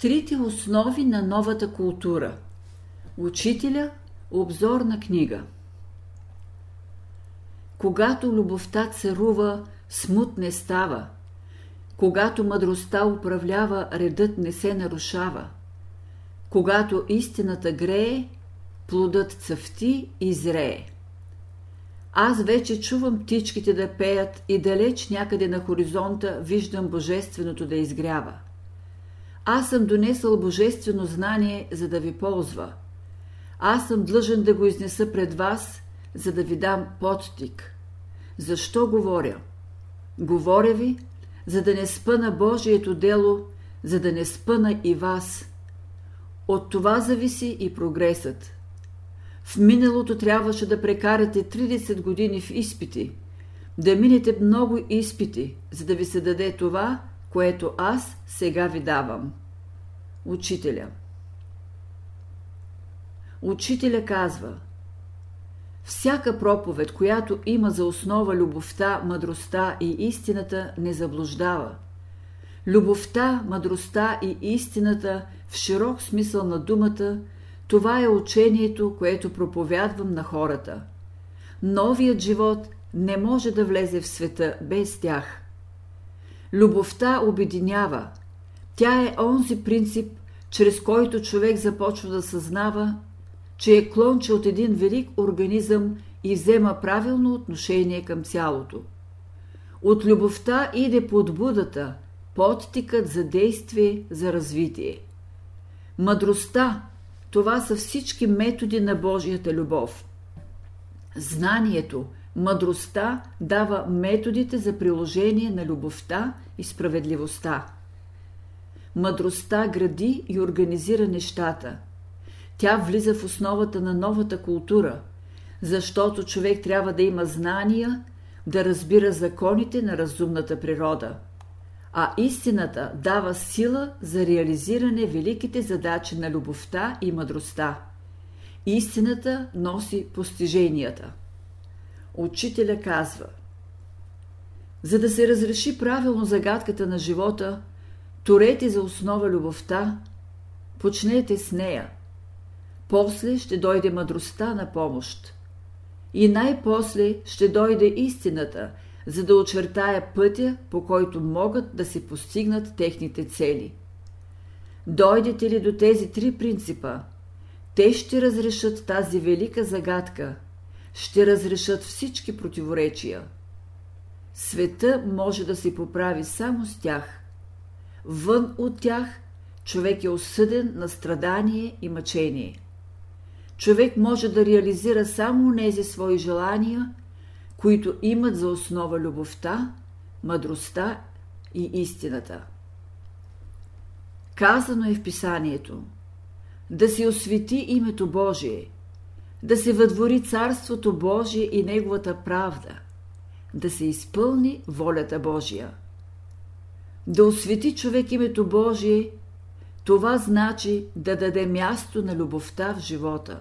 Трите основи на новата култура. Учителя. Обзорна книга. Когато любовта царува, смут не става. Когато мъдростта управлява, редът не се нарушава. Когато истината грее, плодът цъфти и зрее. Аз вече чувам птичките да пеят и далеч някъде на хоризонта виждам божественото да изгрява. Аз съм донесъл божествено знание, за да ви ползва. Аз съм длъжен да го изнеса пред вас, за да ви дам подтик. Защо говоря? Говоря ви, за да не спъна Божието дело, за да не спъна и вас. От това зависи и прогресът. В миналото трябваше да прекарате 30 години в изпити, да минете много изпити, за да ви се даде това, което аз сега ви давам. Учителя. Учителя казва: всяка проповед, която има за основа любовта, мъдростта и истината, не заблуждава. Любовта, мъдростта и истината в широк смисъл на думата, това е учението, което проповядвам на хората. Новият живот не може да влезе в света без тях. Любовта обединява. Тя е онзи принцип, чрез който човек започва да съзнава, че е клонче от един велик организъм и взема правилно отношение към цялото. От любовта иде подбудата, подтикът за действие, за развитие. Мъдростта – това са всички методи на Божията любов. Знанието, мъдростта дава методите за приложение на любовта и справедливостта. Мъдростта гради и организира нещата. Тя влиза в основата на новата култура, защото човек трябва да има знания, да разбира законите на разумната природа. А истината дава сила за реализиране великите задачи на любовта и мъдростта. Истината носи постиженията. Учителя казва: за да се разреши правилно загадката на живота, турете за основа любовта, почнете с нея. После ще дойде мъдростта на помощ. И най-после ще дойде истината, за да очертая пътя, по който могат да се постигнат техните цели. Дойдете ли до тези три принципа, те ще разрешат тази велика загадка, ще разрешат всички противоречия. Света може да се поправи само с тях. Вън от тях човек е осъден на страдание и мъчение. Човек може да реализира само онези свои желания, които имат за основа любовта, мъдростта и истината. Казано е в Писанието: да се освети името Божие, да се въдвори Царството Божие и Неговата правда, да се изпълни волята Божия. Да освети човек името Божие, това значи да даде място на любовта в живота.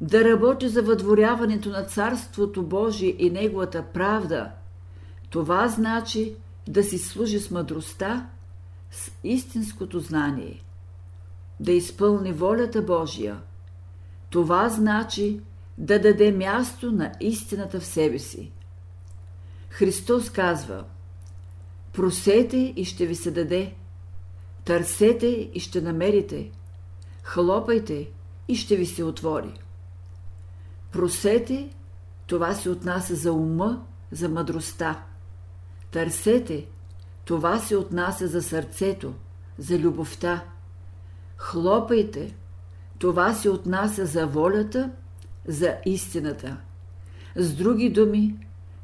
Да работи за въдворяването на Царството Божие и Неговата правда, това значи да си служи с мъдростта, с истинското знание. Да изпълни волята Божия, това значи да даде място на истината в себе си. Христос казва: просете и ще ви се даде, търсете и ще намерите, хлопайте и ще ви се отвори. Просете, това се отнася за ума, за мъдростта. Търсете, това се отнася за сърцето, за любовта. Хлопайте, това се отнася за волята, за истината. С други думи,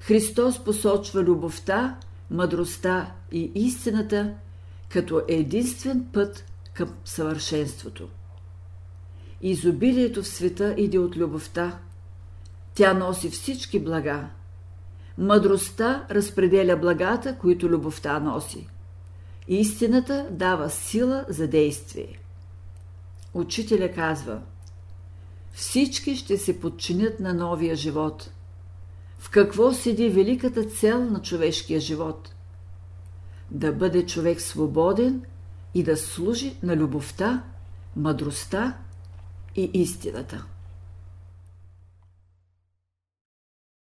Христос посочва любовта, мъдростта и истината като единствен път към съвършенството. Изобилието в света иде от любовта. Тя носи всички блага. Мъдростта разпределя благата, които любовта носи. Истината дава сила за действие. Учителя казва: всички ще се подчинят на новия живот. В какво седи великата цел на човешкия живот? Да бъде човек свободен и да служи на любовта, мъдростта и истината.